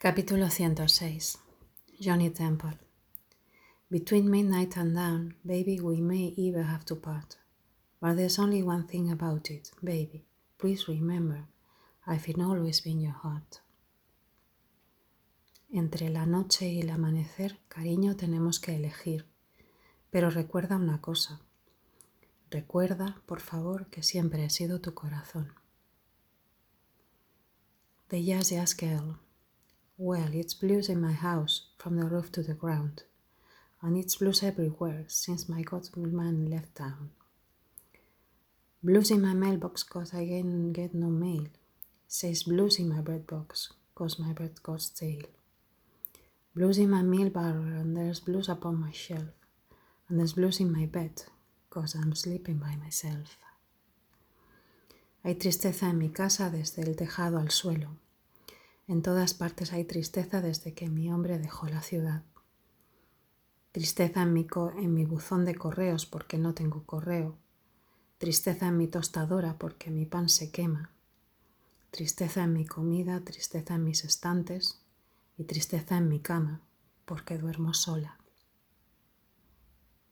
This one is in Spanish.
Capítulo 106. Johnny Temple. Between midnight and dawn, baby, we may even have to part. But there's only one thing about it, baby. Please remember, I've always been your heart. Entre la noche y el amanecer, cariño, tenemos que elegir. Pero recuerda una cosa. Recuerda, por favor, que siempre he sido tu corazón. The Jazz Girl. Well, it's blues in my house, from the roof to the ground. And it's blues everywhere, since my godman left town. Blues in my mailbox, 'cause I didn't get no mail. Says blues in my bread box, 'cause my bread got stale. Blues in my meal barrel, and there's blues upon my shelf. And there's blues in my bed, 'cause I'm sleeping by myself. Hay tristeza en mi casa desde el tejado al suelo. En todas partes hay tristeza desde que mi hombre dejó la ciudad. Tristeza en mi buzón de correos porque no tengo correo. Tristeza en mi tostadora porque mi pan se quema. Tristeza en mi comida, tristeza en mis estantes y tristeza en mi cama porque duermo sola.